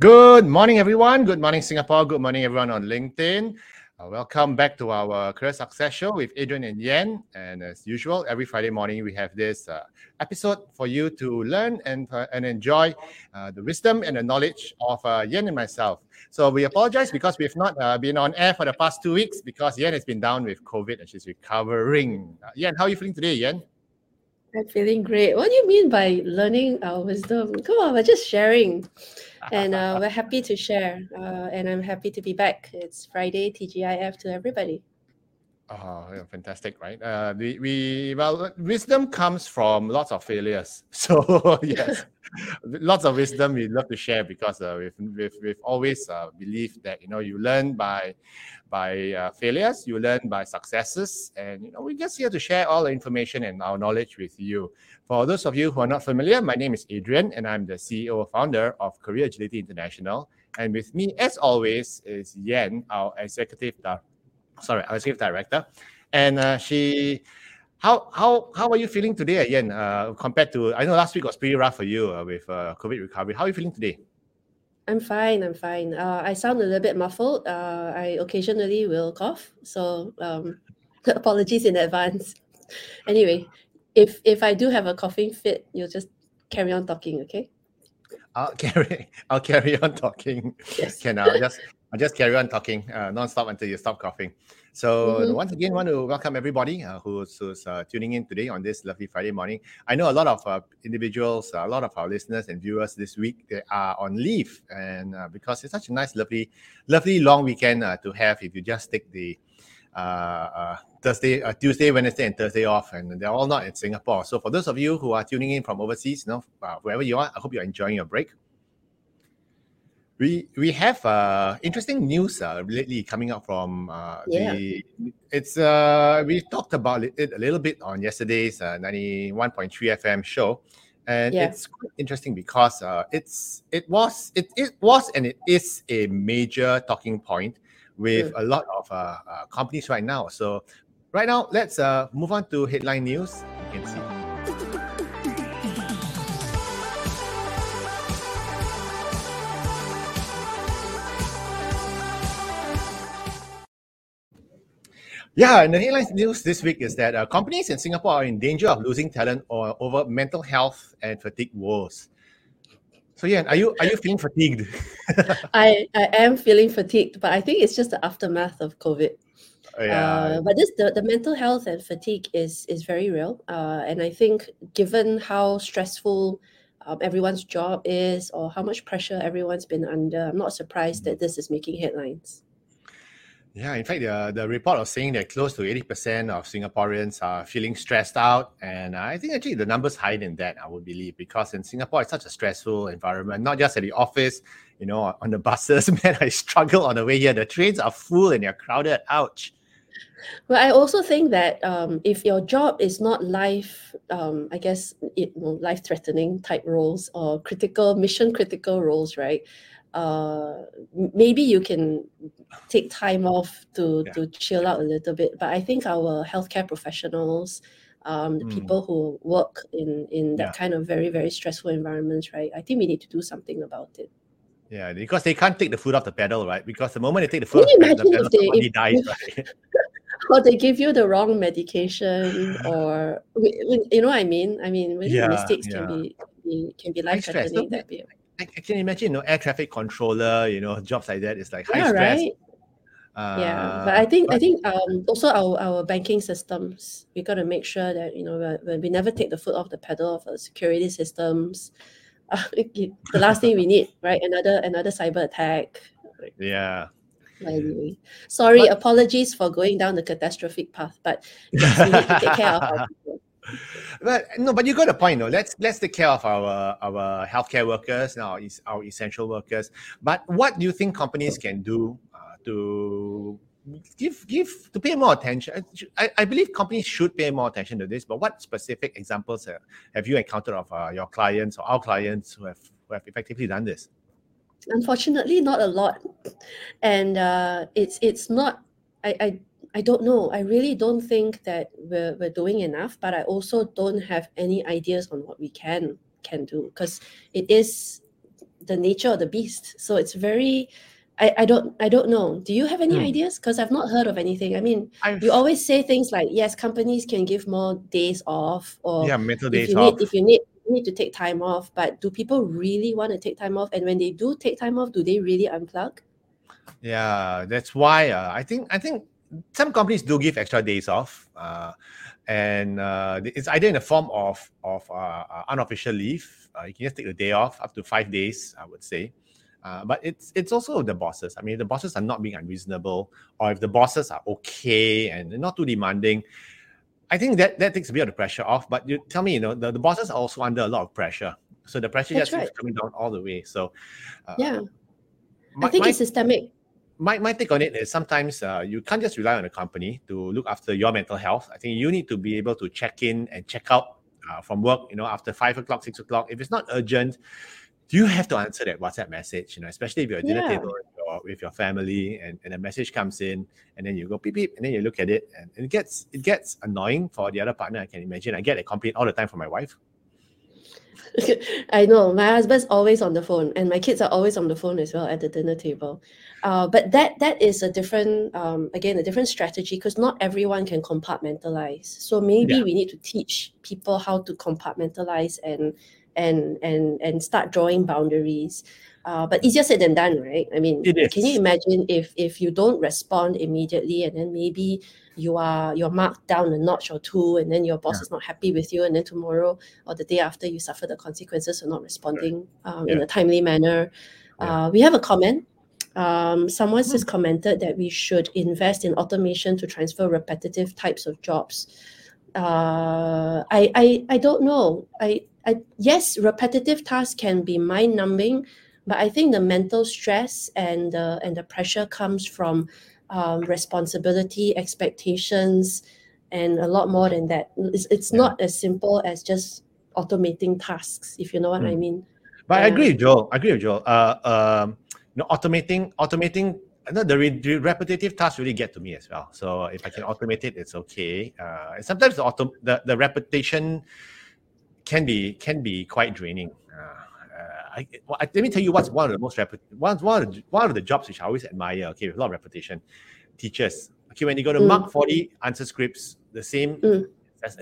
Good morning, everyone. Good morning, Singapore. Good morning, everyone on LinkedIn. Welcome back to our Career Success Show with Adrian and Yen. And as usual, every Friday morning, we have this episode for you to learn and enjoy the wisdom and the knowledge of Yen and myself. So we apologize because we've not been on air for the past 2 weeks because Yen has been down with COVID and she's recovering. Yen, how are you feeling today, Yen? I'm feeling great. What do you mean by learning our wisdom? Come on, we're just sharing. And we're happy to share. And I'm happy to be back. It's Friday, TGIF to everybody. Oh, yeah, fantastic, right? Well, wisdom comes from lots of failures. So, yes, lots of wisdom we love to share because we've always believed that, you know, you learn by failures, you learn by successes. And, you know, we're just here to share all the information and our knowledge with you. For those of you who are not familiar, my name is Adrian, and I'm the CEO and founder of Career Agility International. And with me, as always, is Yen, our executive director. And she, how are you feeling today, Yen? Compared to, I know last week was pretty rough for you with COVID recovery. How are you feeling today? I'm fine. I sound a little bit muffled. I occasionally will cough, so apologies in advance. Anyway, if I do have a coughing fit, you'll just carry on talking, okay? I'll carry on talking. Yes. Can I just? I'll just carry on talking non-stop until you stop coughing. So Once again, want to welcome everybody who's tuning in today on this lovely Friday morning. I know a lot of individuals, a lot of our listeners and viewers this week, they are on leave. And because it's such a nice, lovely long weekend to have if you just take the Tuesday, Wednesday, and Thursday off, and they're all not in Singapore. So for those of you who are tuning in from overseas, you know, wherever you are, I hope you're enjoying your break. We have interesting news lately coming up from we talked about it a little bit on yesterday's 91.3 FM show, and it's quite interesting because it is a major talking point with a lot of companies right now. So right now, let's move on to headline news. You can see. Yeah, and the headline news this week is that companies in Singapore are in danger of losing talent over mental health and fatigue woes. So, Yen, are you feeling fatigued? I am feeling fatigued, but I think it's just the aftermath of COVID. But the mental health and fatigue is very real. And I think given how stressful everyone's job is or how much pressure everyone's been under, I'm not surprised that this is making headlines. Yeah, in fact, the report was saying that close to 80% of Singaporeans are feeling stressed out. And I think actually the numbers higher than that, I would believe, because in Singapore, it's such a stressful environment, not just at the office, you know, on the buses. Man, I struggle on the way here. The trains are full and they're crowded. Ouch. Well, I also think that if your job is not life-threatening type roles or mission-critical roles, right? Maybe you can take time off to chill out a little bit. But I think our healthcare professionals, the people who work in that kind of very, very stressful environments, right? I think we need to do something about it. Yeah, because they can't take the foot off the pedal, right? Because the moment they take the foot off the pedal, somebody dies, right? Or they give you the wrong medication, or you know what I mean? Mistakes can be life-threatening. That way. I can imagine, you know, air traffic controller, you know, jobs like that. It's like high stress. Right? But I think also our banking systems, we got to make sure that, you know, we never take the foot off the pedal of our security systems. The last thing we need, right? Another cyber attack. Yeah. Anyway, apologies for going down the catastrophic path, but yes, we need to take care of our people. But you got a point, though. Let's take care of our healthcare workers, now our essential workers. But what do you think companies can do to give to pay more attention? I believe companies should pay more attention to this. But what specific examples have you encountered of your clients or our clients who have effectively done this? Unfortunately, not a lot, and it's not. I don't know. I really don't think that we're doing enough, but I also don't have any ideas on what we can do because it is the nature of the beast. So it's very, I don't know. Do you have any ideas? Because I've not heard of anything. I mean, you always say things like, yes, companies can give more days off, or mental days off. If you need to take time off, but do people really want to take time off? And when they do take time off, do they really unplug? Yeah, that's why I think some companies do give extra days off, and it's either in the form of unofficial leave. You can just take a day off, up to 5 days, I would say. But it's also the bosses. I mean, if the bosses are not being unreasonable, or if the bosses are okay and not too demanding, I think that takes a bit of the pressure off. But you tell me, the bosses are also under a lot of pressure. So the pressure just keeps coming down all the way. So I think it's systemic. My take on it is sometimes you can't just rely on a company to look after your mental health. I think you need to be able to check in and check out from work, after 5 o'clock, 6 o'clock. If it's not urgent, you have to answer that WhatsApp message, especially if you're at dinner table with your family and a message comes in and then you go beep, beep, and then you look at it and it gets annoying for the other partner. I can imagine. I get a complaint all the time from my wife. I know, my husband's always on the phone and my kids are always on the phone as well at the dinner table. But that is a different, again, a different strategy, because not everyone can compartmentalize. So maybe we need to teach people how to compartmentalize and start drawing boundaries. But easier said than done, right? I mean, can you imagine if you don't respond immediately and then maybe you're marked down a notch or two, and then your boss is not happy with you, and then tomorrow or the day after you suffer the consequences of not responding in a timely manner. We have a comment. Someone just commented that we should invest in automation to transfer repetitive types of jobs. I don't know. Yes, repetitive tasks can be mind-numbing, but I think the mental stress and the pressure comes from responsibility, expectations, and a lot more than that. It's not as simple as just automating tasks, if you know what I mean. But I agree with Joel. Automating. The repetitive tasks really get to me as well. So if I can automate it, it's okay. And sometimes the repetition can be quite draining. Let me tell you what's one of the jobs which I always admire. Okay, with a lot of repetition, teachers. Okay, when you go to mark 40 answer scripts, the same.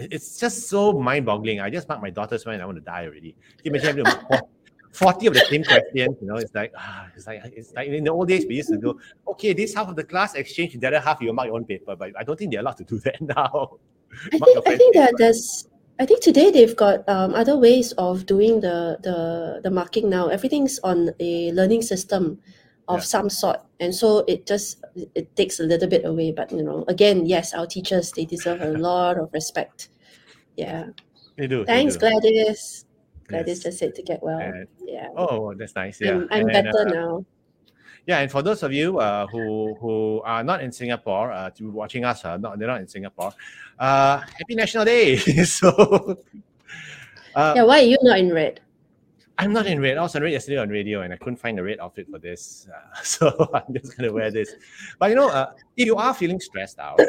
It's just so mind-boggling. I just marked my daughter's one, and I want to die already. Can you imagine? 40 of the same questions, it's like in the old days we used to go, okay, this half of the class exchange, the other half you mark your own paper, but I don't think they're allowed to do that now. I think today they've got other ways of doing the marking now. Everything's on a learning system of some sort, and so it takes a little bit away. But again, yes, our teachers, they deserve a lot of respect. Yeah, they do. Thanks, Gladys just said to get well. Oh, that's nice. Yeah, I'm better now. Yeah, and for those of you who are not in Singapore, watching us, they're not in Singapore, happy National Day. So, why are you not in red? I'm not in red. I was in red yesterday on radio and I couldn't find a red outfit for this. So I'm just going to wear this. But if you are feeling stressed out,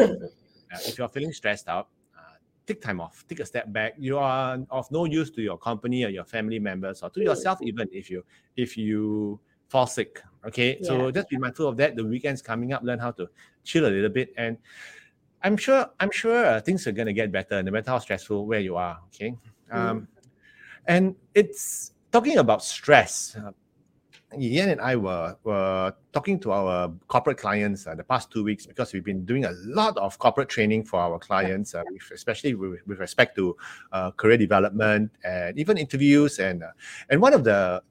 take time off, take a step back. You are of no use to your company or your family members or to yourself even if you fall sick. Okay, so just be mindful of that. The weekend's coming up. Learn how to chill a little bit, and I'm sure things are gonna get better no matter how stressful where you are. Okay, and it's talking about stress. Yen and I were talking to our corporate clients the past 2 weeks, because we've been doing a lot of corporate training for our clients, especially with respect to career development and even interviews. And one of the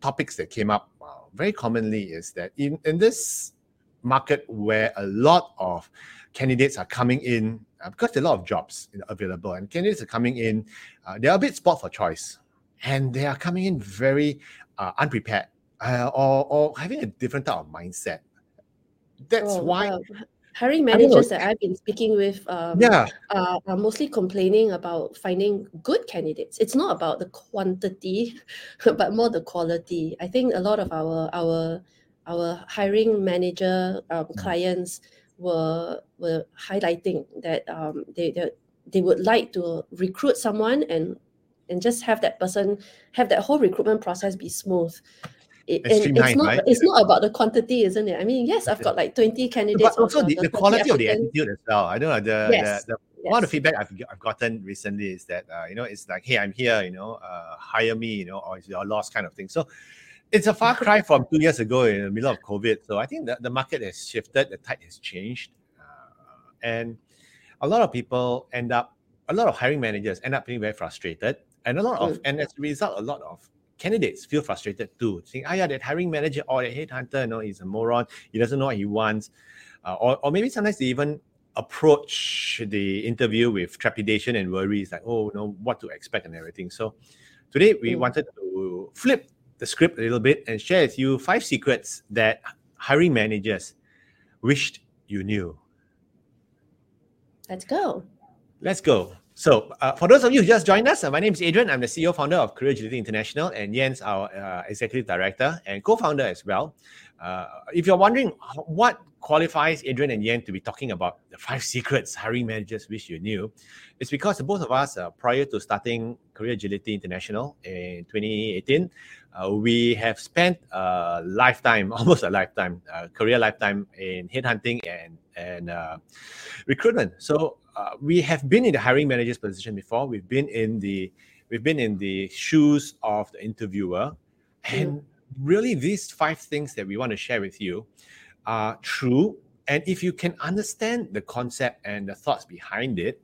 topics that came up very commonly is that in this market where a lot of candidates are coming in, because there are a lot of jobs available and candidates are coming in, they're a bit spot for choice. And they are coming in very unprepared. Or having a different type of mindset. That's why hiring managers that I've been speaking with are mostly complaining about finding good candidates. It's not about the quantity, but more the quality. I think a lot of our hiring manager clients were highlighting that they would like to recruit someone and and just have that person, have that whole recruitment process be smooth. It's not about the quantity, isn't it? I mean, yes, I've got like 20 candidates. But also the quality of the attitude as well. I don't know. One of the feedback I've gotten recently is that, it's like, hey, I'm here, hire me, or it's your loss kind of thing. So it's a far cry from 2 years ago in the middle of COVID. So I think that the market has shifted, the tide has changed. And a lot of people a lot of hiring managers end up being very frustrated. And and as a result, a lot of candidates feel frustrated too, saying, that hiring manager or that headhunter, he's a moron, he doesn't know what he wants. Or maybe sometimes they even approach the interview with trepidation and worries, like, what to expect and everything. So today we wanted to flip the script a little bit and share with you 5 secrets that hiring managers wished you knew. Let's go. So for those of you who just joined us, my name is Adrian. I'm the CEO founder of Career Agility International, and Yen's our executive director and co-founder as well. If you're wondering what qualifies Adrian and Yen to be talking about the 5 secrets hiring managers wish you knew, it's because the both of us, prior to starting Career Agility International in 2018, we have spent a career lifetime in headhunting and recruitment. So we have been in the hiring manager's position before. We've been in the shoes of the interviewer, and really these 5 things that we want to share with you are true. And if you can understand the concept and the thoughts behind it,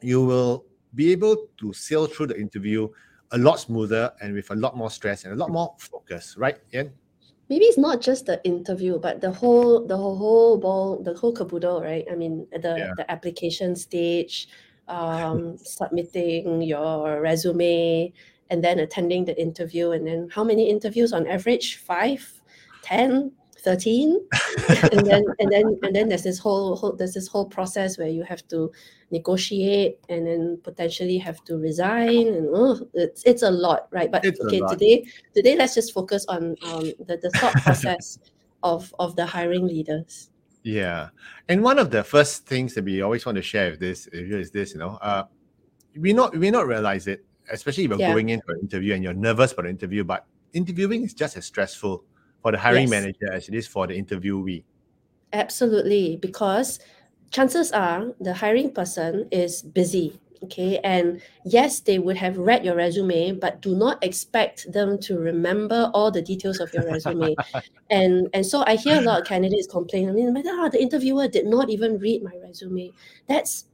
you will be able to sail through the interview a lot smoother and with a lot more stress and a lot more focus, right, Ian? Maybe it's not just the interview, but the whole caboodle, right? I mean, the application stage, submitting your resume, and then attending the interview. And then how many interviews on average? 5, 10, 13, and then there's this whole process where you have to negotiate and then potentially have to resign, and it's a lot, right? But today let's just focus on the thought process of the hiring leaders. Yeah, and one of the first things that we always want to share with this is this, we not realize it, especially if you're going in for an interview and you're nervous for the interview, but interviewing is just as stressful for the hiring manager as it is for the interviewee. Absolutely, because chances are the hiring person is busy, okay? And yes, they would have read your resume, but do not expect them to remember all the details of your resume. And so I hear a lot of candidates complain, the interviewer did not even read my resume. That's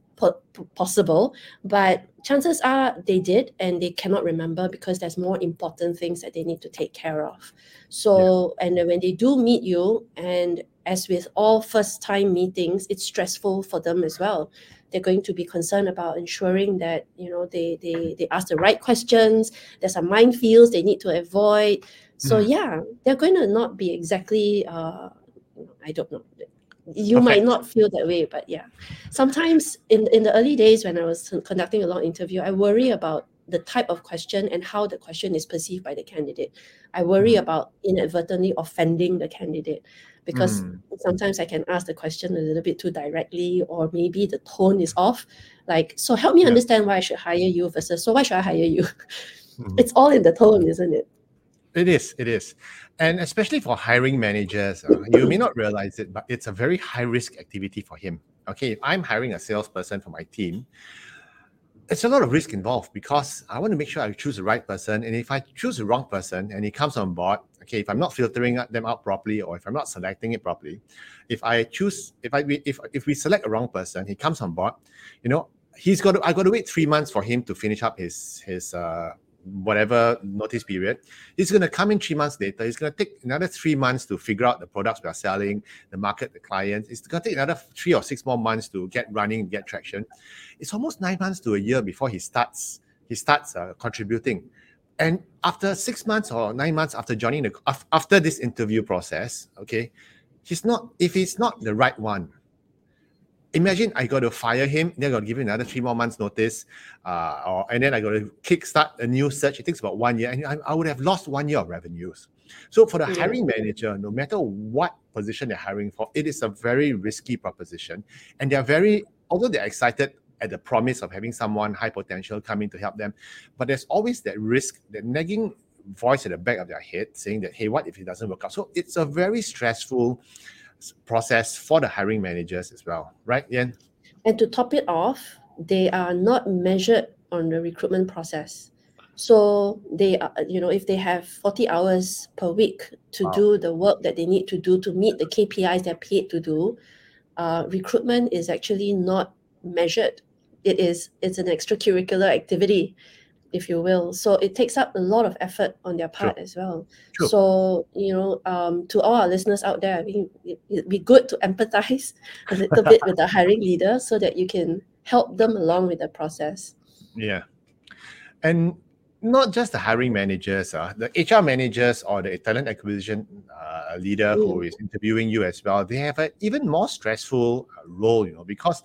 possible, but chances are they did, and they cannot remember because there's more important things that they need to take care of. So, and when they do meet you, and as with all first-time meetings, it's stressful for them as well. They're going to be concerned about ensuring that they ask the right questions. There's some minefields they need to avoid. So they're going to not be exactly. I don't know. You might not feel that way, but sometimes in the early days when I was conducting a long interview, I worry about the type of question and how the question is perceived by the candidate. I worry about inadvertently offending the candidate, because sometimes I can ask the question a little bit too directly, or maybe the tone is off. Like, so help me understand why I should hire you versus, so why should I hire you? It's all in the tone, isn't it? It is. And especially for hiring managers, you may not realize it, but it's a very high-risk activity for him. Okay, if I'm hiring a salesperson for my team, it's a lot of risk involved because I want to make sure I choose the right person. And if I choose the wrong person and he comes on board, okay, if I'm not filtering them out properly, or if I'm not selecting it properly, if we select a wrong person, he comes on board, I've got to wait 3 months for him to finish up his whatever notice period. He's going to come in 3 months later. It's going to take another 3 months to figure out the products we are selling, the market, the clients. It's going to take another 3 or 6 more months to get running and get traction. It's almost 9 months to a year before he starts contributing. And after 6 months or 9 months after joining after this interview process, okay, if he's not the right one, imagine I got to fire him, then I got to give him another 3 more months notice, and then I got to kickstart a new search. It takes about 1 year, and I would have lost 1 year of revenues. So for the hiring manager, no matter what position they're hiring for, it is a very risky proposition. And although they're excited at the promise of having someone high potential come in to help them. But there's always that risk, that nagging voice at the back of their head saying that, hey, what if it doesn't work out? So it's a very stressful process for the hiring managers as well, right, Yen? And to top it off, they are not measured on the recruitment process. So they are, you know, if they have 40 hours per week to do the work that they need to do to meet the KPIs they're paid to do, recruitment is actually not measured. It's an extracurricular activity, if you will. So it takes up a lot of effort on their part as well. Sure. So, you know, to all our listeners out there, I mean, it'd be good to empathize a little bit with the hiring leader so that you can help them along with the process. Yeah. And not just the hiring managers, the HR managers or the talent acquisition leader who is interviewing you as well, they have an even more stressful role, you know, because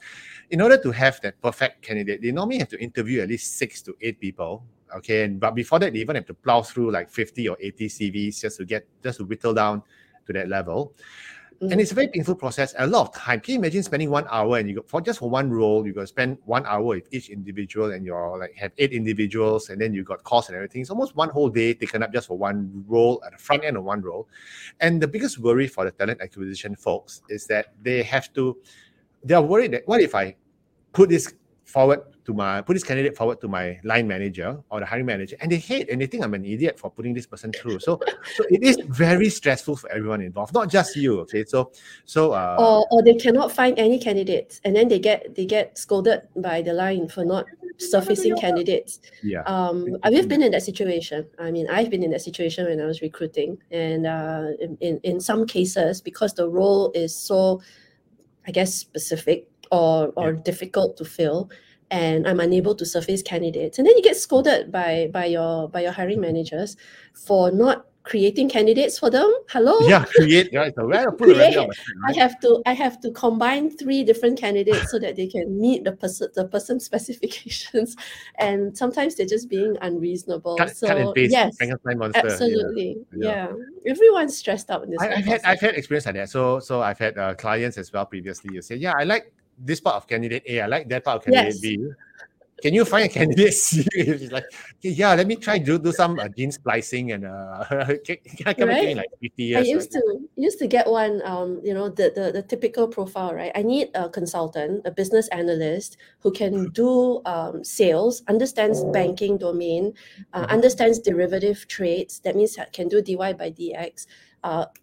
in order to have that perfect candidate, they normally have to interview at least 6 to 8 people, okay? But before that, they even have to plow through like 50 or 80 CVs just to whittle down to that level. And it's a very painful process, a lot of time. Can you imagine spending 1 hour and you go for one role, you got to spend 1 hour with each individual and you're like have 8 individuals and then you got costs and everything. It's almost one whole day taken up just for one role at the front end of one role. And the biggest worry for the talent acquisition folks is that they're worried that what if I put this candidate forward to my line manager or the hiring manager, and they hate and they think I'm an idiot for putting this person through. So it is very stressful for everyone involved, not just you. Okay, so or they cannot find any candidates, and then they get scolded by the line for not surfacing candidates. Yeah, I've been in that situation. I mean, I've been in that situation when I was recruiting, and in some cases because the role is so, I guess, specific or difficult to fill. And I'm unable to surface candidates. And then you get scolded by your hiring managers for not creating candidates for them. Hello? Yeah, create. Right? So create. I have to combine 3 different candidates so that they can meet the person's specifications. And sometimes they're just being unreasonable. Cut and paste. Yes, absolutely. Yeah. Everyone's stressed out in this. I've had experience like that. So I've had clients as well previously. You say, yeah, I like this part of candidate A, I like that part of candidate B. Can you find a candidate C? It's like, yeah, let me try to do some gene splicing and can I come in like 50 years? I used to get one, you know, the typical profile, right? I need a consultant, a business analyst who can do sales, understands banking domain, understands derivative trades. That means can do DY by DX.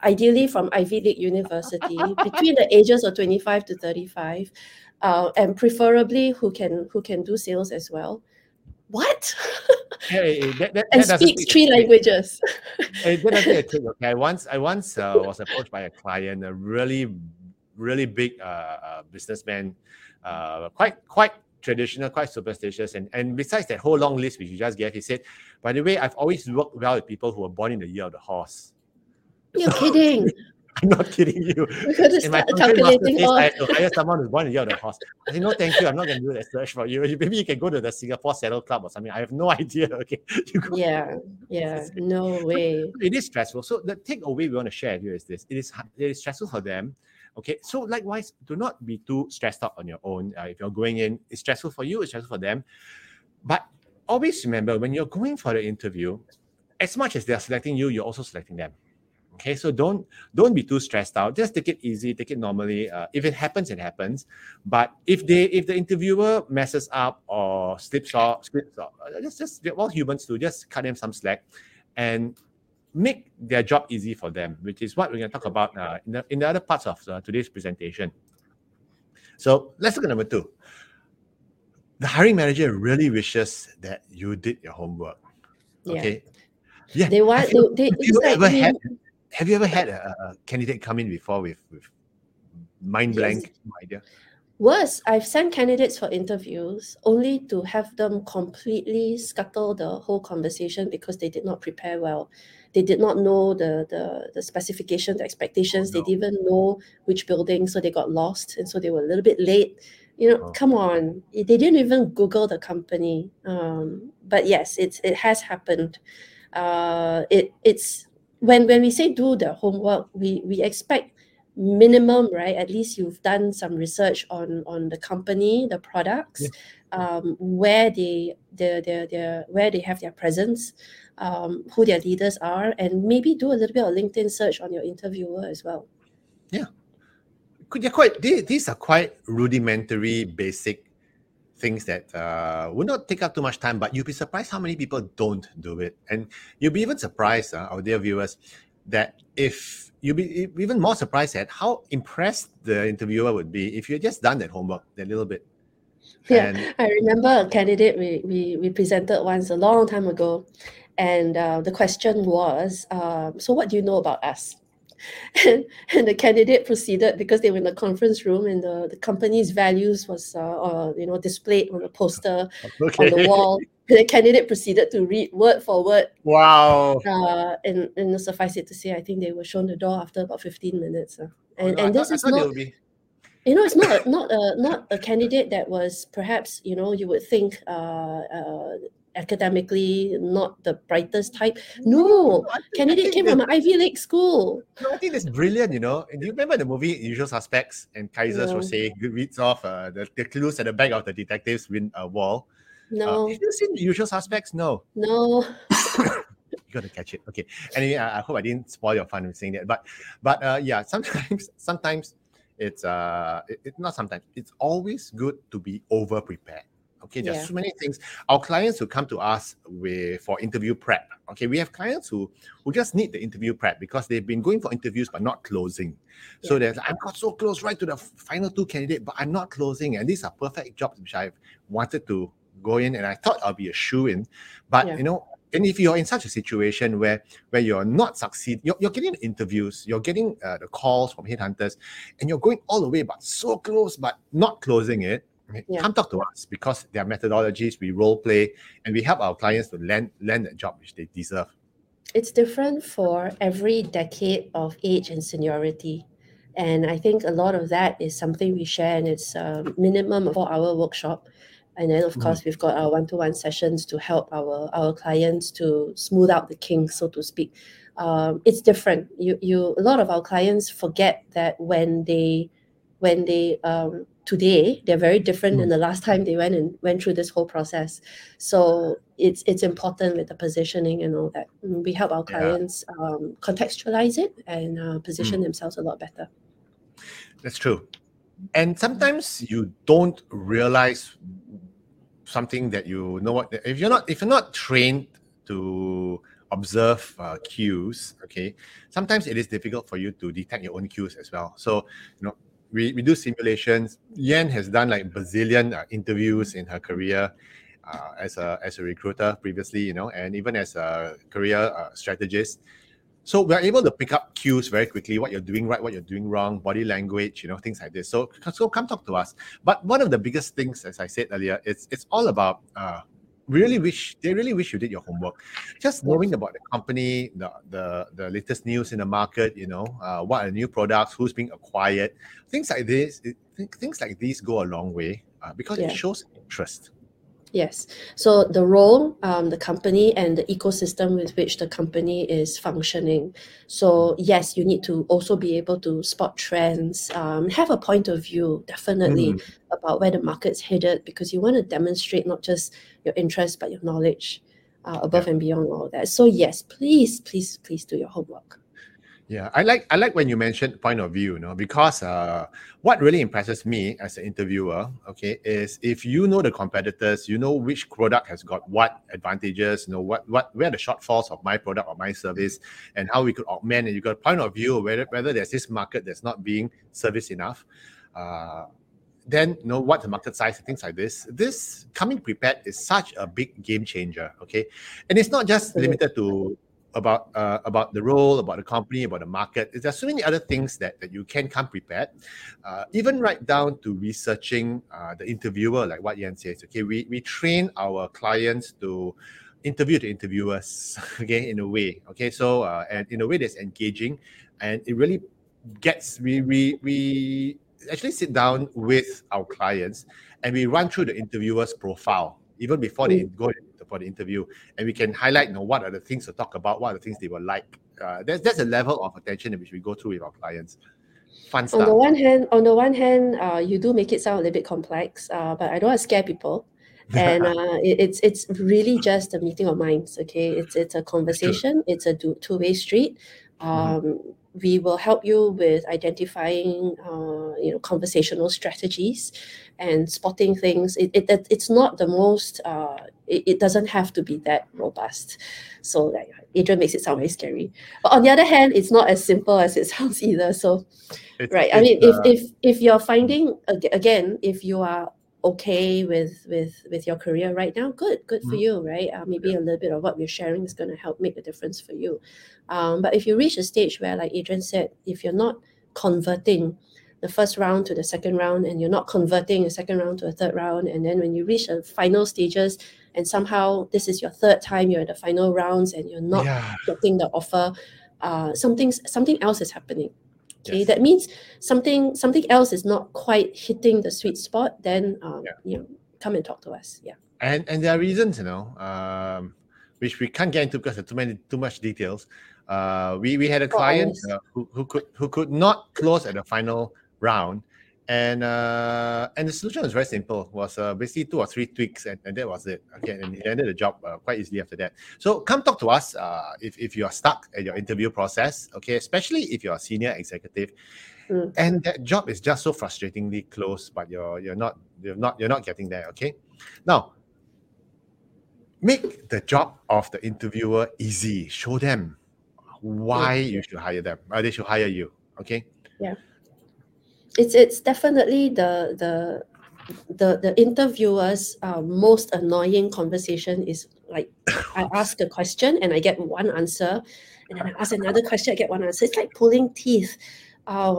Ideally from Ivy League University, between the ages of 25 to 35, and preferably who can do sales as well. What? Hey, and speaks 3 languages. Hey, that doesn't take a trick, okay? I once was approached by a client, a really, really big businessman, quite traditional, quite superstitious, and besides that whole long list which you just gave, he said, by the way, I've always worked well with people who were born in the year of the horse. You're kidding. I'm not kidding you. In my calculating case, I have to hire someone who's born in the year of the horse. I said, no, thank you. I'm not going to do that search for you. Maybe you can go to the Singapore Saddle Club or something. I have no idea. Okay. No way. So it is stressful. So the takeaway we want to share with you is this. It is stressful for them. Okay. So likewise, do not be too stressed out on your own. If you're going in, it's stressful for you, it's stressful for them. But always remember, when you're going for the interview, as much as they're selecting you, you're also selecting them. Okay, so don't be too stressed out. Just take it easy, take it normally. If it happens, it happens. But if the interviewer messes up or slips up, just we're all humans too. Just cut them some slack, and make their job easy for them, which is what we're going to talk about in the other parts of today's presentation. So let's look at number 2. The hiring manager really wishes that you did your homework. Yeah. Okay. Yeah. They want. Have you ever had a candidate come in before with mind blank idea? Worse, I've sent candidates for interviews only to have them completely scuttle the whole conversation because they did not prepare well. They did not know the specifications, the expectations. They didn't even know which building, so they got lost, and so they were a little bit late. You know, come on. They didn't even Google the company. But yes, it has happened. When we say do the homework, we expect minimum, right, at least you've done some research on the company, the products, where they have their presence, who their leaders are, and maybe do a little bit of LinkedIn search on your interviewer as well. Yeah. These are quite rudimentary, basic things that would not take up too much time, but you'd be surprised how many people don't do it. And you'll be even surprised, our dear viewers, that if you'll be even more surprised at how impressed the interviewer would be if you had just done that homework, that little bit. Yeah, and I remember a candidate we presented once a long time ago, and the question was, so what do you know about us? And the candidate proceeded, because they were in the conference room and the company's values was displayed on a poster on the wall. And the candidate proceeded to read word for word. Wow. And suffice it to say, I think they were shown the door after about 15 minutes. It's not a candidate that was perhaps, you would think academically not the brightest type. No, candidate came from an Ivy League school. No, I think that's brilliant, And you remember the movie Usual Suspects, and Kaiser's Rosé reads off the clues at the back of the detective's wall. No. Have you seen the Usual Suspects? No. You got to catch it. Okay. Anyway, I hope I didn't spoil your fun with saying that. But sometimes it's always good to be over-prepared. Okay, there's so many things. Our clients who come to us for interview prep. Okay, we have clients who just need the interview prep because they've been going for interviews but not closing. Yeah. So there's, I got so close right to the final two candidates, but I'm not closing. And these are perfect jobs which I've wanted to go in, and I thought I'll be a shoo-in. But, and if you're in such a situation where you're not succeeding, you're getting interviews, you're getting the calls from headhunters, and you're going all the way but so close but not closing it, come talk to us, because there are methodologies, we role play, and we help our clients to land a job which they deserve. It's different for every decade of age and seniority. And I think a lot of that is something we share, and it's a minimum 4-hour workshop. And then, of course, we've got our one-to-one sessions to help our clients to smooth out the kinks, so to speak. It's different. A lot of our clients forget that when they today, they're very different than the last time they went through this whole process. So it's important with the positioning and all that. We help our clients contextualize it and position themselves a lot better. That's true. And sometimes you don't realize something that you know what, if you're not trained to observe cues, okay, sometimes it is difficult for you to detect your own cues as well. So, we do simulations. Yen has done like bazillion interviews in her career as a recruiter previously, and even as a career strategist. So we're able to pick up cues very quickly, what you're doing right, what you're doing wrong, body language, things like this. So come talk to us. But one of the biggest things, as I said earlier, it's all about they really wish you did your homework. Just knowing about the company, the latest news in the market, what are new products, who's being acquired, things like this. Things like these go a long way because it shows interest. Yes. So the role, the company, and the ecosystem with which the company is functioning. So yes, you need to also be able to spot trends, have a point of view, definitely, about where the market's headed, because you want to demonstrate not just your interest, but your knowledge above and beyond all that. So yes, please do your homework. Yeah, I like when you mentioned point of view, because what really impresses me as an interviewer, okay, is if you know the competitors, you know which product has got what advantages, where are the shortfalls of my product or my service, and how we could augment, and you got a point of view whether there's this market that's not being serviced enough, then what the market size and things like this. This coming prepared is such a big game changer, okay, and it's not just limited to about the role, about the company, about the market. There's so many other things that you can come prepared, even right down to researching the interviewer, like what Yen says. Okay, we train our clients to interview the interviewers, okay, in a way. Okay, so and in a way that's engaging, and it really gets we actually sit down with our clients and we run through the interviewer's profile even before they go for the interview, and we can highlight what are the things to talk about, what are the things they were like. That's a level of attention in which we go through with our clients. fun stuff? On the one hand, you do make it sound a little bit complex, but I don't want to scare people. And it's really just a meeting of minds, okay? It's a conversation. It's a two-way street. We will help you with identifying, conversational strategies and spotting things. It's not the most, it doesn't have to be that robust. So like, Adrian makes it sound very scary. But on the other hand, it's not as simple as it sounds either. So, I mean, if you're finding, again, if you are okay with your career right now, good for you, right? Maybe a little bit of what we're sharing is going to help make a difference for you. But if you reach a stage where, like Adrian said, if you're not converting the first round to the second round, and you're not converting the second round to a third round, and then when you reach the final stages, and somehow this is your third time you're at the final rounds and you're not getting the offer, something else is happening. Okay, that means something else is not quite hitting the sweet spot. Then come and talk to us. Yeah, and there are reasons, which we can't get into because of too much details. We had a client who could not close at the final round, and the solution was very simple. It was basically 2 or 3 tweaks, and that was it. Okay, and he ended the job quite easily after that. So come talk to us if you are stuck at your interview process. Okay, especially if you are a senior executive, and that job is just so frustratingly close, but you're not getting there. Okay, now make the job of the interviewer easy. Show them why you should hire them. They should hire you. Okay. Yeah. It's definitely the interviewer's most annoying conversation is like, I ask a question and I get one answer, and then I ask another question, I get one answer. It's like pulling teeth. I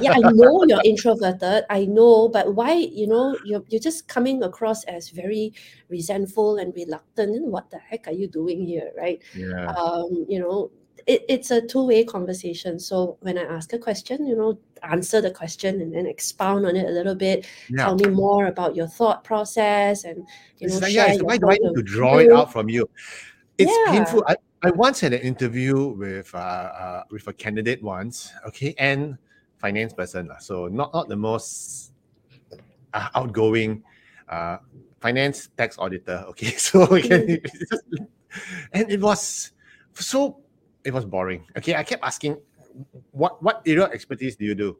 know you're introverted, I know, but why, you're just coming across as very resentful and reluctant, and what the heck are you doing here, right? Yeah. It's a two-way conversation. So when I ask a question, answer the question and then expound on it a little bit. Yeah. Tell me more about your thought process and, why do I need to draw it out from you? It's painful. I once had an interview with a candidate once, okay, and finance person. So not the most outgoing finance tax auditor, okay? So and it was boring. Okay, I kept asking, what area of expertise do you do?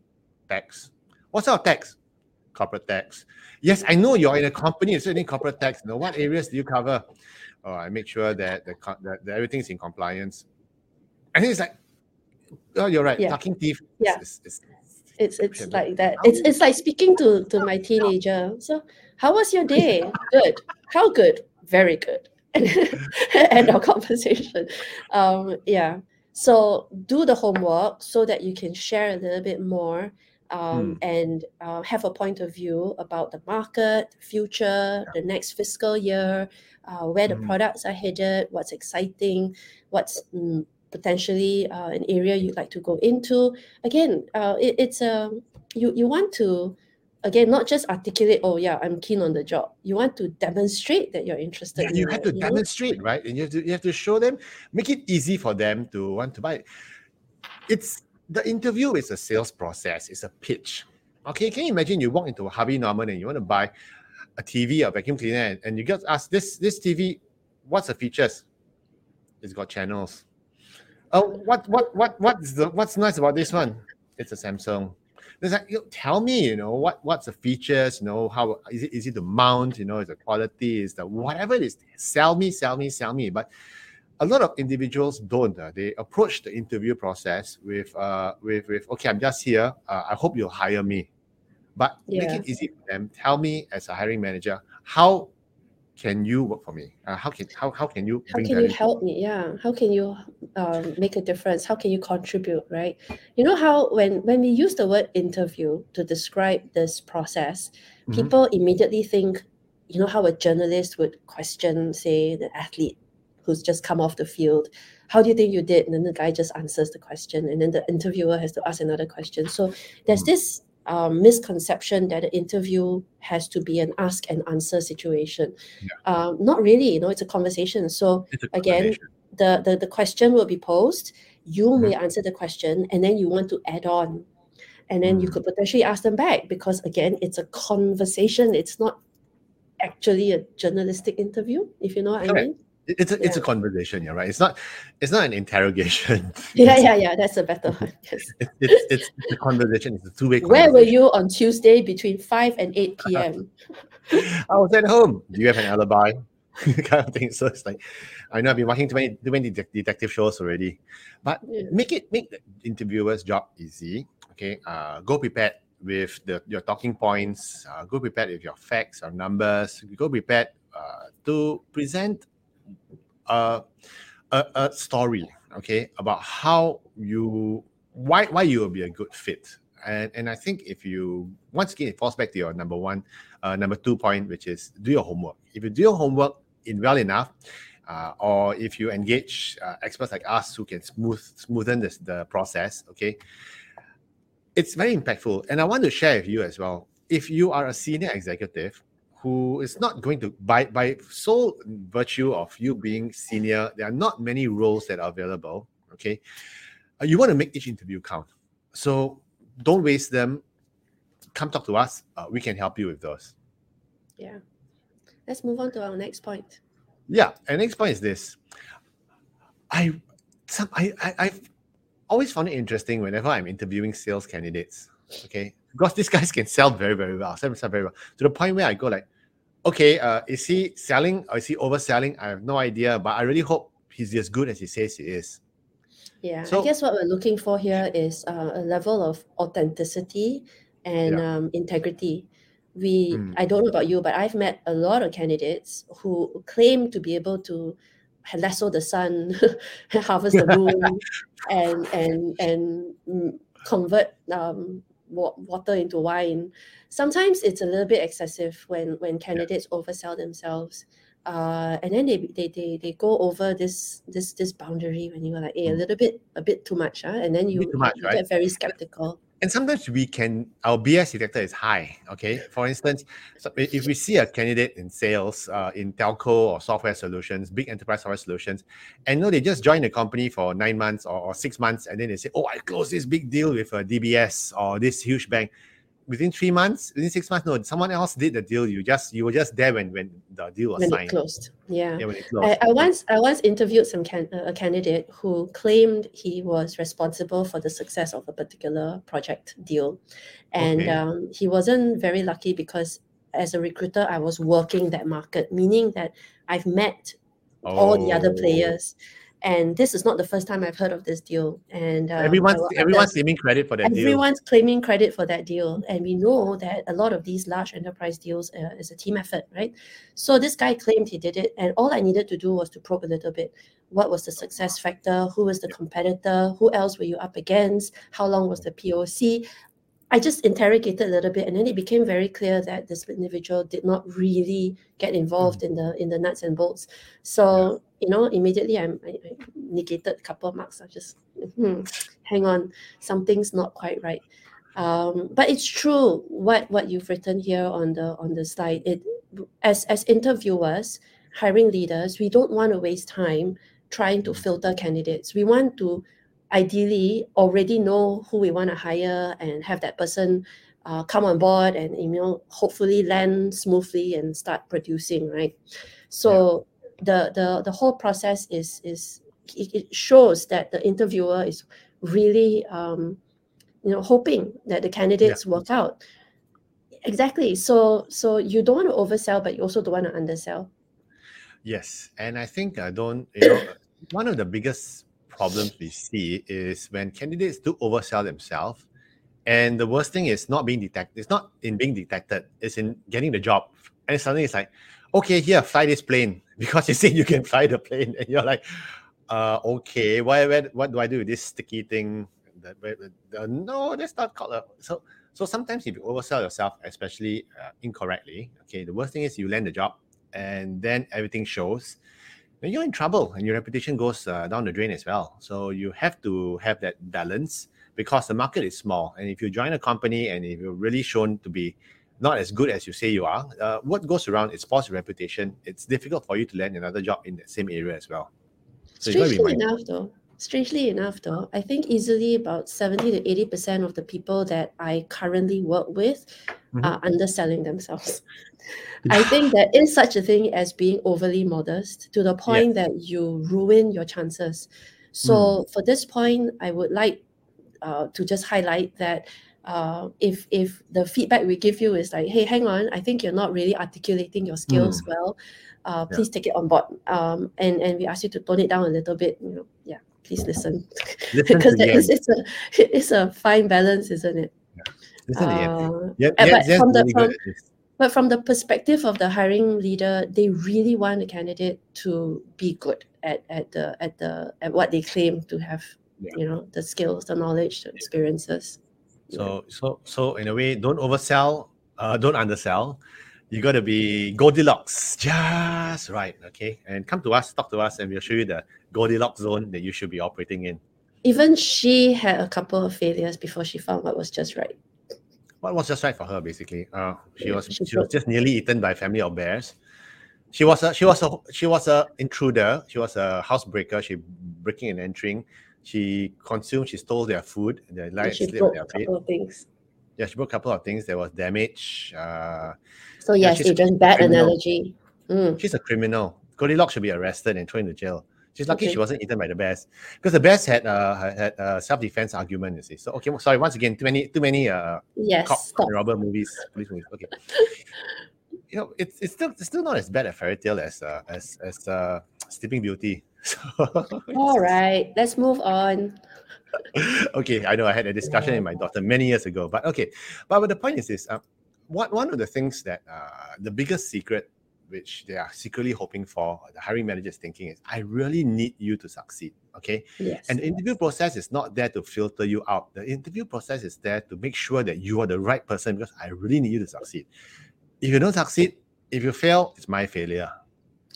Tax. What sort of tax? Corporate tax. Yes, I know you're in a company, so in corporate tax. Now, what areas do you cover? Oh, I make sure that everything's in compliance. I think it's like, oh, you're right. Tucking teeth. Yeah. It's like that. It's like speaking to my teenager. So, how was your day? Good. How good? Very good. And our conversation. So do the homework so that you can share a little bit more and have a point of view about the market, the future, the next fiscal year, where the products are headed, what's exciting, what's potentially an area you'd like to go into. Again, you want to, again, not just articulate, I'm keen on the job. You want to demonstrate that you're interested. Yeah, you have to demonstrate, right? And you have to show them, make it easy for them to want to buy it. The interview is a sales process. It's a pitch. Okay, can you imagine you walk into a Harvey Norman and you want to buy a TV or vacuum cleaner and you get asked, this TV, what's the features? It's got channels. Oh, what's nice about this one? It's a Samsung. It's like, tell me, what's the features, how is it easy to mount, is the quality, is the whatever it is, sell me. But a lot of individuals don't. They approach the interview process with okay, I'm just here. I hope you'll hire me. But make it easy for them. Tell me, as a hiring manager, how can you work for me? How can you help me? Yeah. How can you make a difference? How can you contribute? Right. You know how when we use the word interview to describe this process, people immediately think, how a journalist would question, say, the athlete who's just come off the field. How do you think you did? And then the guy just answers the question, and then the interviewer has to ask another question. So there's this misconception that an interview has to be an ask and answer situation. Not really, it's a conversation. So again, the question will be posed, you may answer the question, and then you want to add on. And then you could potentially ask them back, because again, it's a conversation. It's not actually a journalistic interview, if you know what I mean. It's a conversation, yeah, right? It's not an interrogation. Yeah. That's a better one. Yes. It's a conversation. It's a two-way conversation. Where were you on Tuesday between 5 and 8 p.m.? I was at home. Do you have an alibi? Kind of thing. So it's like, I know I've been watching too many detective shows already, but make the interviewer's job easy. Okay, go prepared with your talking points. Go prepared with your facts or numbers. Go prepared to present a story, okay, about how why you will be a good fit. And I think if you, once again, it falls back to your number two point, which is do your homework. If you do your homework well enough, or if you engage experts like us who can smoothen the process, okay, it's very impactful. And I want to share with you as well, if you are a senior executive who is not going to, by sole virtue of you being senior, there are not many roles that are available, okay? You want to make each interview count. So don't waste them. Come talk to us. We can help you with those. Yeah. Let's move on to our next point. Yeah. Our next point is this. I've always found it interesting whenever I'm interviewing sales candidates, okay? Because these guys can sell very, very well. To the point where I go like, okay, is he selling or is he overselling? I have no idea, but I really hope he's as good as he says he is. Yeah, so, I guess what we're looking for here is a level of authenticity and integrity. I don't know about you, but I've met a lot of candidates who claim to be able to lasso the sun, harvest the moon, and convert water into wine. Sometimes it's a little bit excessive when candidates oversell themselves, and then they go over this boundary when you are like, hey, a bit too much, and then you get very skeptical. And sometimes our BS detector is high. Okay, for instance, if we see a candidate in sales, in telco or software solutions, big enterprise software solutions, and they just joined the company for 9 months or 6 months, and then they say, "Oh, I closed this big deal with a DBS or this huge bank." Within 3 months, within 6 months, no, someone else did the deal. You were just there when the deal was signed. When it closed, yeah. When it closed. I once interviewed a candidate who claimed he was responsible for the success of a particular project deal, and he wasn't very lucky because as a recruiter, I was working that market, meaning that I've met all the other players. And this is not the first time I've heard of this deal. And everyone's claiming credit for that deal. Everyone's claiming credit for that deal. And we know that a lot of these large enterprise deals is a team effort, right? So this guy claimed he did it. And all I needed to do was to probe a little bit. What was the success factor? Who was the competitor? Who else were you up against? How long was the POC? I just interrogated a little bit, and then it became very clear that this individual did not really get involved in the nuts and bolts. So, immediately I negated a couple of marks. I just, hang on, something's not quite right. But it's true what you've written here on the slide. It as interviewers, hiring leaders, we don't want to waste time trying to filter candidates. We want to ideally already know who we want to hire and have that person come on board and hopefully land smoothly and start producing, right? So the whole process it shows that the interviewer is really hoping that the candidates work out. Exactly. So you don't want to oversell, but you also don't want to undersell. Yes, and I think one of the biggest problems we see is when candidates do oversell themselves, and the worst thing is not being detected. It's not in being detected, it's in getting the job. And suddenly it's like, okay, here, fly this plane, because you said you can fly the plane, and you're like, okay, what do I do with this sticky thing? No, that's not called up. So sometimes if you oversell yourself, especially incorrectly, okay, the worst thing is you land the job, and then everything shows. Then you're in trouble and your reputation goes down the drain as well. So you have to have that balance, because the market is small. And if you join a company and if you're really shown to be not as good as you say you are, what goes around is false reputation. It's difficult for you to land another job in that same area as well. So strangely enough, though, Strangely enough, though, I think easily about 70 to 80% of the people that I currently work with are underselling themselves. I think there is such a thing as being overly modest to the point that you ruin your chances. So for this point, I would like to just highlight that if the feedback we give you is like, hey, hang on, I think you're not really articulating your skills well, please take it on board. And we ask you to tone it down a little bit, you know, please listen. Because it's a fine balance, isn't it? Yeah. Listen to Yen. But from the perspective of the hiring leader, they really want a candidate to be good at what they claim to have, you know, the skills, the knowledge, the experiences. So in a way, don't oversell, don't undersell. You got to be Goldilocks, just right, okay? And come to us, talk to us, and we'll show you the Goldilocks zone that you should be operating in. Even she had a couple of failures before she found what was just right. What was just right for her, basically, she was just nearly eaten by a family of bears. She was a intruder. She was a housebreaker. She breaking and entering. She stole their food. Their life, she broke a couple of things. Yeah, she broke a couple of things. There was damage. So yes, Adrian, bad analogy. She's a criminal. Goldilocks should be arrested and thrown into jail. She's lucky she wasn't eaten by the bears, because the bears had a self-defense argument, you see. So okay, sorry, once again, too many cop and robber movies, police movies. Okay, you know, it's still not as bad a fairy tale as Sleeping Beauty. So, all right, let's move on. Okay, I know I had a discussion with my daughter many years ago, but okay, but the point is this: one of the things that the biggest secret, which they are secretly hoping for, the hiring manager is thinking, is I really need you to succeed, okay? Yes. And the interview process is not there to filter you out. The interview process is there to make sure that you are the right person, because I really need you to succeed. If you don't succeed, if you fail, it's my failure.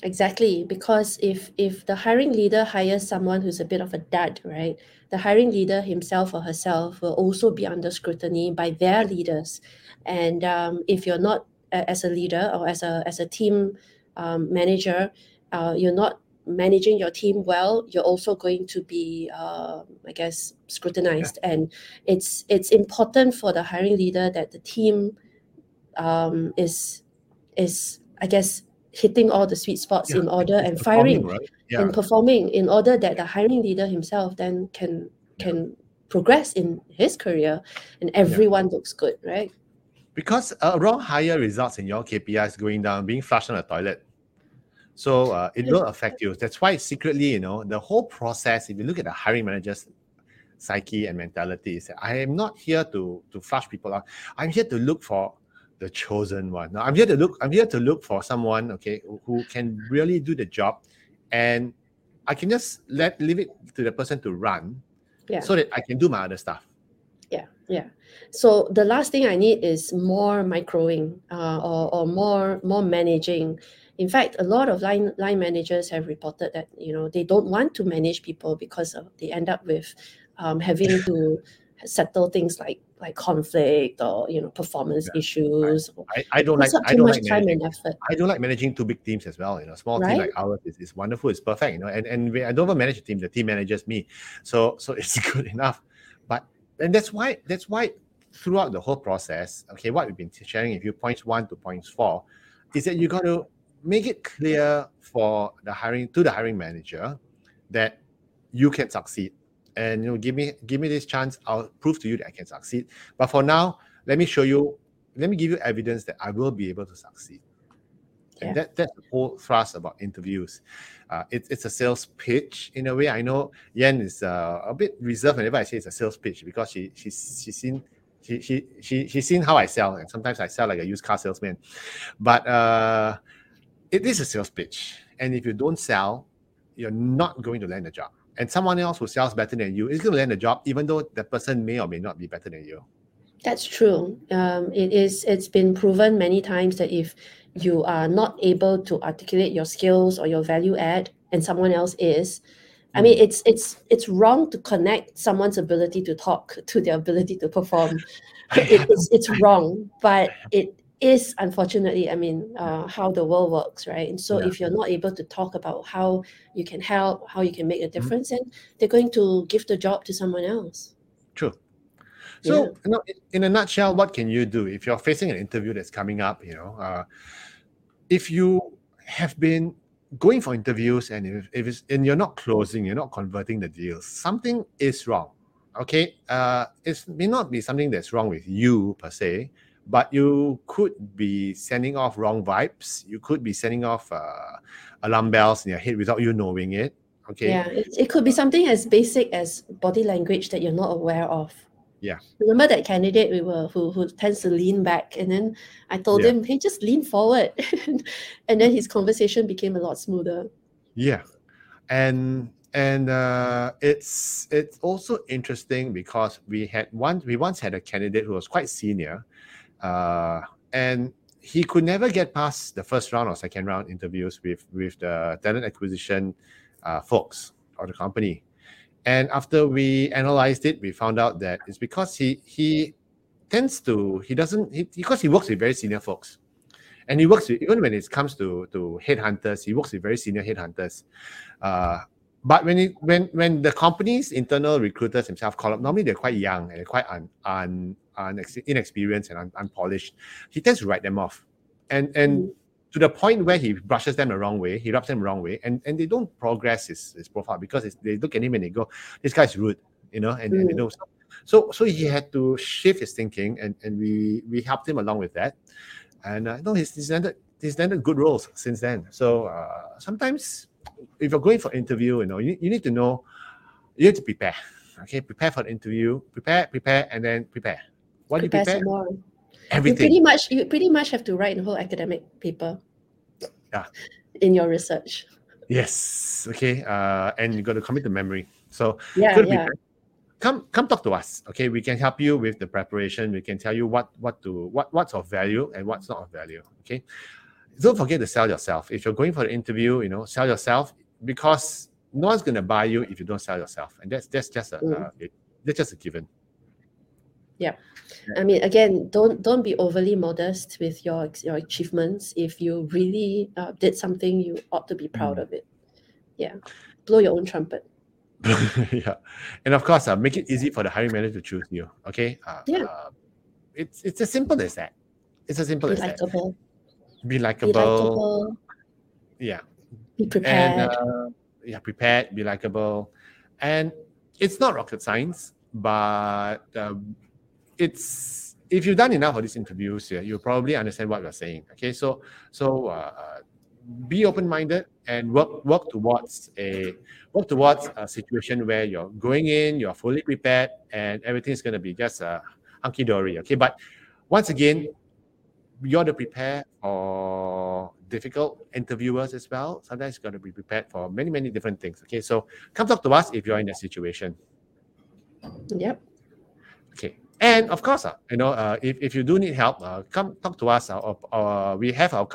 Exactly, because if the hiring leader hires someone who's a bit of a dud, right, the hiring leader himself or herself will also be under scrutiny by their leaders. And if you're not, as a leader or as a team manager, you're not managing your team well, you're also going to be, I guess, scrutinized. Yeah. And it's important for the hiring leader that the team is I guess, hitting all the sweet spots in order and firing, right? And performing in order that the hiring leader himself then can progress in his career and everyone looks good, right? Because wrong hire results in your KPIs going down, being flushed on the toilet. So it will affect you. That's why secretly, you know, the whole process, if you look at the hiring manager's psyche and mentality, is that I am not here to flush people out. I'm here to look for the chosen one. Now, I'm here to look for someone, okay, who can really do the job. And I can just leave it to the person to run so that I can do my other stuff. Yeah. So the last thing I need is more microing or more managing. In fact, a lot of line managers have reported that, you know, they don't want to manage people because they end up with having to settle things like conflict or, you know, performance issues. I don't like managing too big teams as well. You know, small team like ours is wonderful. It's perfect. You know, and I don't even manage a team. The team manages me, so it's good enough. But and that's why throughout the whole process, okay, what we've been sharing with you, points 1 to points 4, is that you got to make it clear to the hiring manager that you can succeed. And, you know, give me this chance, I'll prove to you that I can succeed. But for now, let me give you evidence that I will be able to succeed. Yeah. And that's the whole thrust about interviews. It's a sales pitch in a way. I know Yen is a bit reserved whenever I say it's a sales pitch, because she's seen how I sell, and sometimes I sell like a used car salesman. But it is a sales pitch, and if you don't sell, you're not going to land a job. And someone else who sells better than you is going to land a job, even though that person may or may not be better than you. That's true. It's been proven many times that if you are not able to articulate your skills or your value add, and someone else is, I mean, it's wrong to connect someone's ability to talk to their ability to perform. It's wrong, but it is, unfortunately, I mean, how the world works, right? And so if you're not able to talk about how you can help, how you can make a difference, then they're going to give the job to someone else. True. So you know, in a nutshell, what can you do if you're facing an interview that's coming up? You know, if you have been going for interviews and if you're not closing, you're not converting the deals, something is wrong. Okay, it may not be something that's wrong with you per se, but you could be sending off wrong vibes. You could be sending off alarm bells in your head without you knowing it. Okay. Yeah, it could be something as basic as body language that you're not aware of. Yeah. Remember that candidate who tends to lean back, and then I told him, hey, just lean forward. And then his conversation became a lot smoother. Yeah. And it's also interesting because we once had a candidate who was quite senior, and he could never get past the first round or second round interviews with the talent acquisition folks or the company. And after we analyzed it, we found out that it's because because he works with very senior folks. And he works with, even when it comes to headhunters, he works with very senior headhunters. But when the company's internal recruiters themselves call up, normally they're quite young and quite inexperienced and unpolished. He tends to write them off, and to the point where he brushes them the wrong way, he rubs them the wrong way, and they don't progress his profile because they look at him and they go, "This guy's rude," you know, and they know. So he had to shift his thinking, and we helped him along with that, and he's landed good roles since then. So sometimes, if you're going for interview, you know, you need to prepare. Okay, prepare for the interview. Prepare, and then prepare. What do you prepare? Everything. You pretty much have to write the whole academic paper. Yeah. In your research. Yes. Okay. And you got to commit to memory. So come talk to us. Okay, we can help you with the preparation. We can tell you what's of value and what's not of value. Okay. Don't forget to sell yourself. If you're going for the interview, you know, sell yourself, because no one's going to buy you if you don't sell yourself. And that's just a given. Yeah. I mean, again, don't be overly modest with your achievements. If you really did something, you ought to be proud of it. Yeah. Blow your own trumpet. Yeah. And of course, make it easy for the hiring manager to choose you. Okay? It's as simple as that. It's as simple as that. Be likable. Yeah. Be prepared. And, prepared. Be likable. And it's not rocket science, but it's, if you've done enough of these interviews, you'll probably understand what we're saying. Okay, so be open-minded and work towards a situation where you're going in, you're fully prepared, and everything's going to be just hunky-dory. Okay, but once again, you ought to prepare for difficult interviewers as well. Sometimes you've got to be prepared for many, many different things. Okay, so come talk to us if you're in that situation. Yep. Okay. And of course, if you do need help, come talk to us. We have our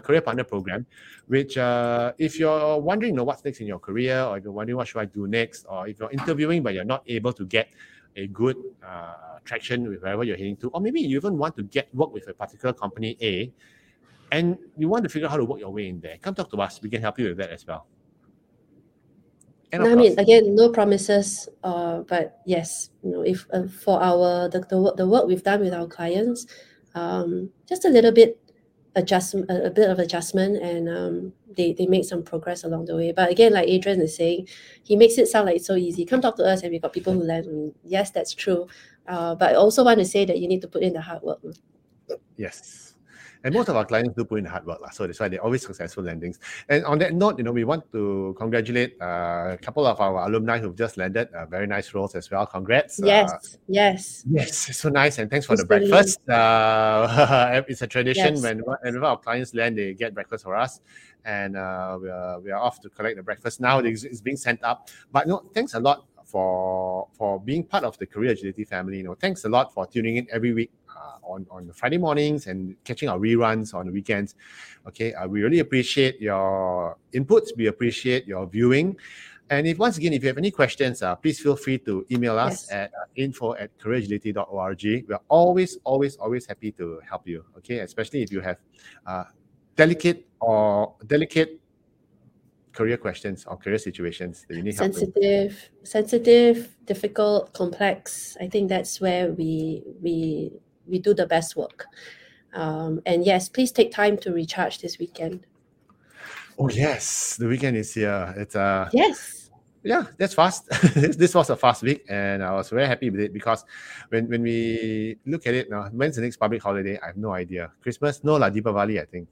career partner program, which if you're wondering, what's next in your career, or if you're wondering what should I do next, or if you're interviewing but you're not able to get a good traction with wherever you're heading to, or maybe you even want to work with a particular company A, and you want to figure out how to work your way in there, come talk to us. We can help you with that as well. And I mean, again, no promises, but yes, if for our the work we've done with our clients, just a bit of adjustment, and they make some progress along the way. But again, like Adrian is saying, he makes it sound like it's so easy. Come talk to us, and we've got people who learn. Yes, that's true. But I also want to say that you need to put in the hard work. Yes. And most of our clients do put in the hard work, so that's why they're always successful landings. And on that note, we want to congratulate a couple of our alumni who've just landed very nice roles as well. Congrats. Yes, it's so nice. And thanks for the breakfast. It's a tradition. Whenever our clients land, they get breakfast for us. And we are off to collect the breakfast now. It's being sent up. But thanks a lot for being part of the Career Agility family. Thanks a lot for tuning in every week on Friday mornings and catching our reruns on the weekends. Okay, we really appreciate your inputs. We appreciate your viewing. And if once again, if you have any questions, please feel free to email us at info@careeragility.org. We're always happy to help you. Okay, especially if you have delicate career questions or career situations that you need help with. Sensitive, difficult, complex. I think that's where we do the best work. And yes, please take time to recharge this weekend. Oh yes, the weekend is here. It's yes. Yeah, that's fast. This was a fast week, and I was very happy with it because when we look at it now, when's the next public holiday? I have no idea. Christmas? No, Deepavali, I think.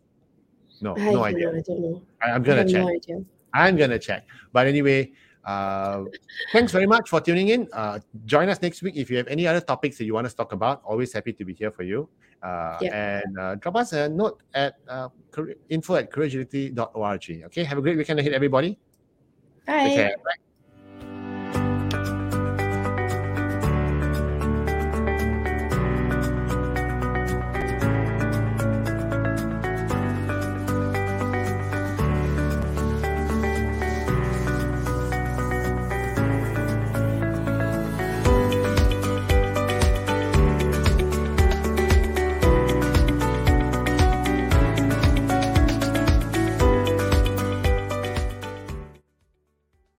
No idea. I don't know. I'm gonna check. But anyway, thanks very much for tuning in. Join us next week if you have any other topics that you want us to talk about. Always happy to be here for you. And drop us a note at info@careeragility.org. Okay, have a great weekend ahead, everybody. Bye. Take care. Bye.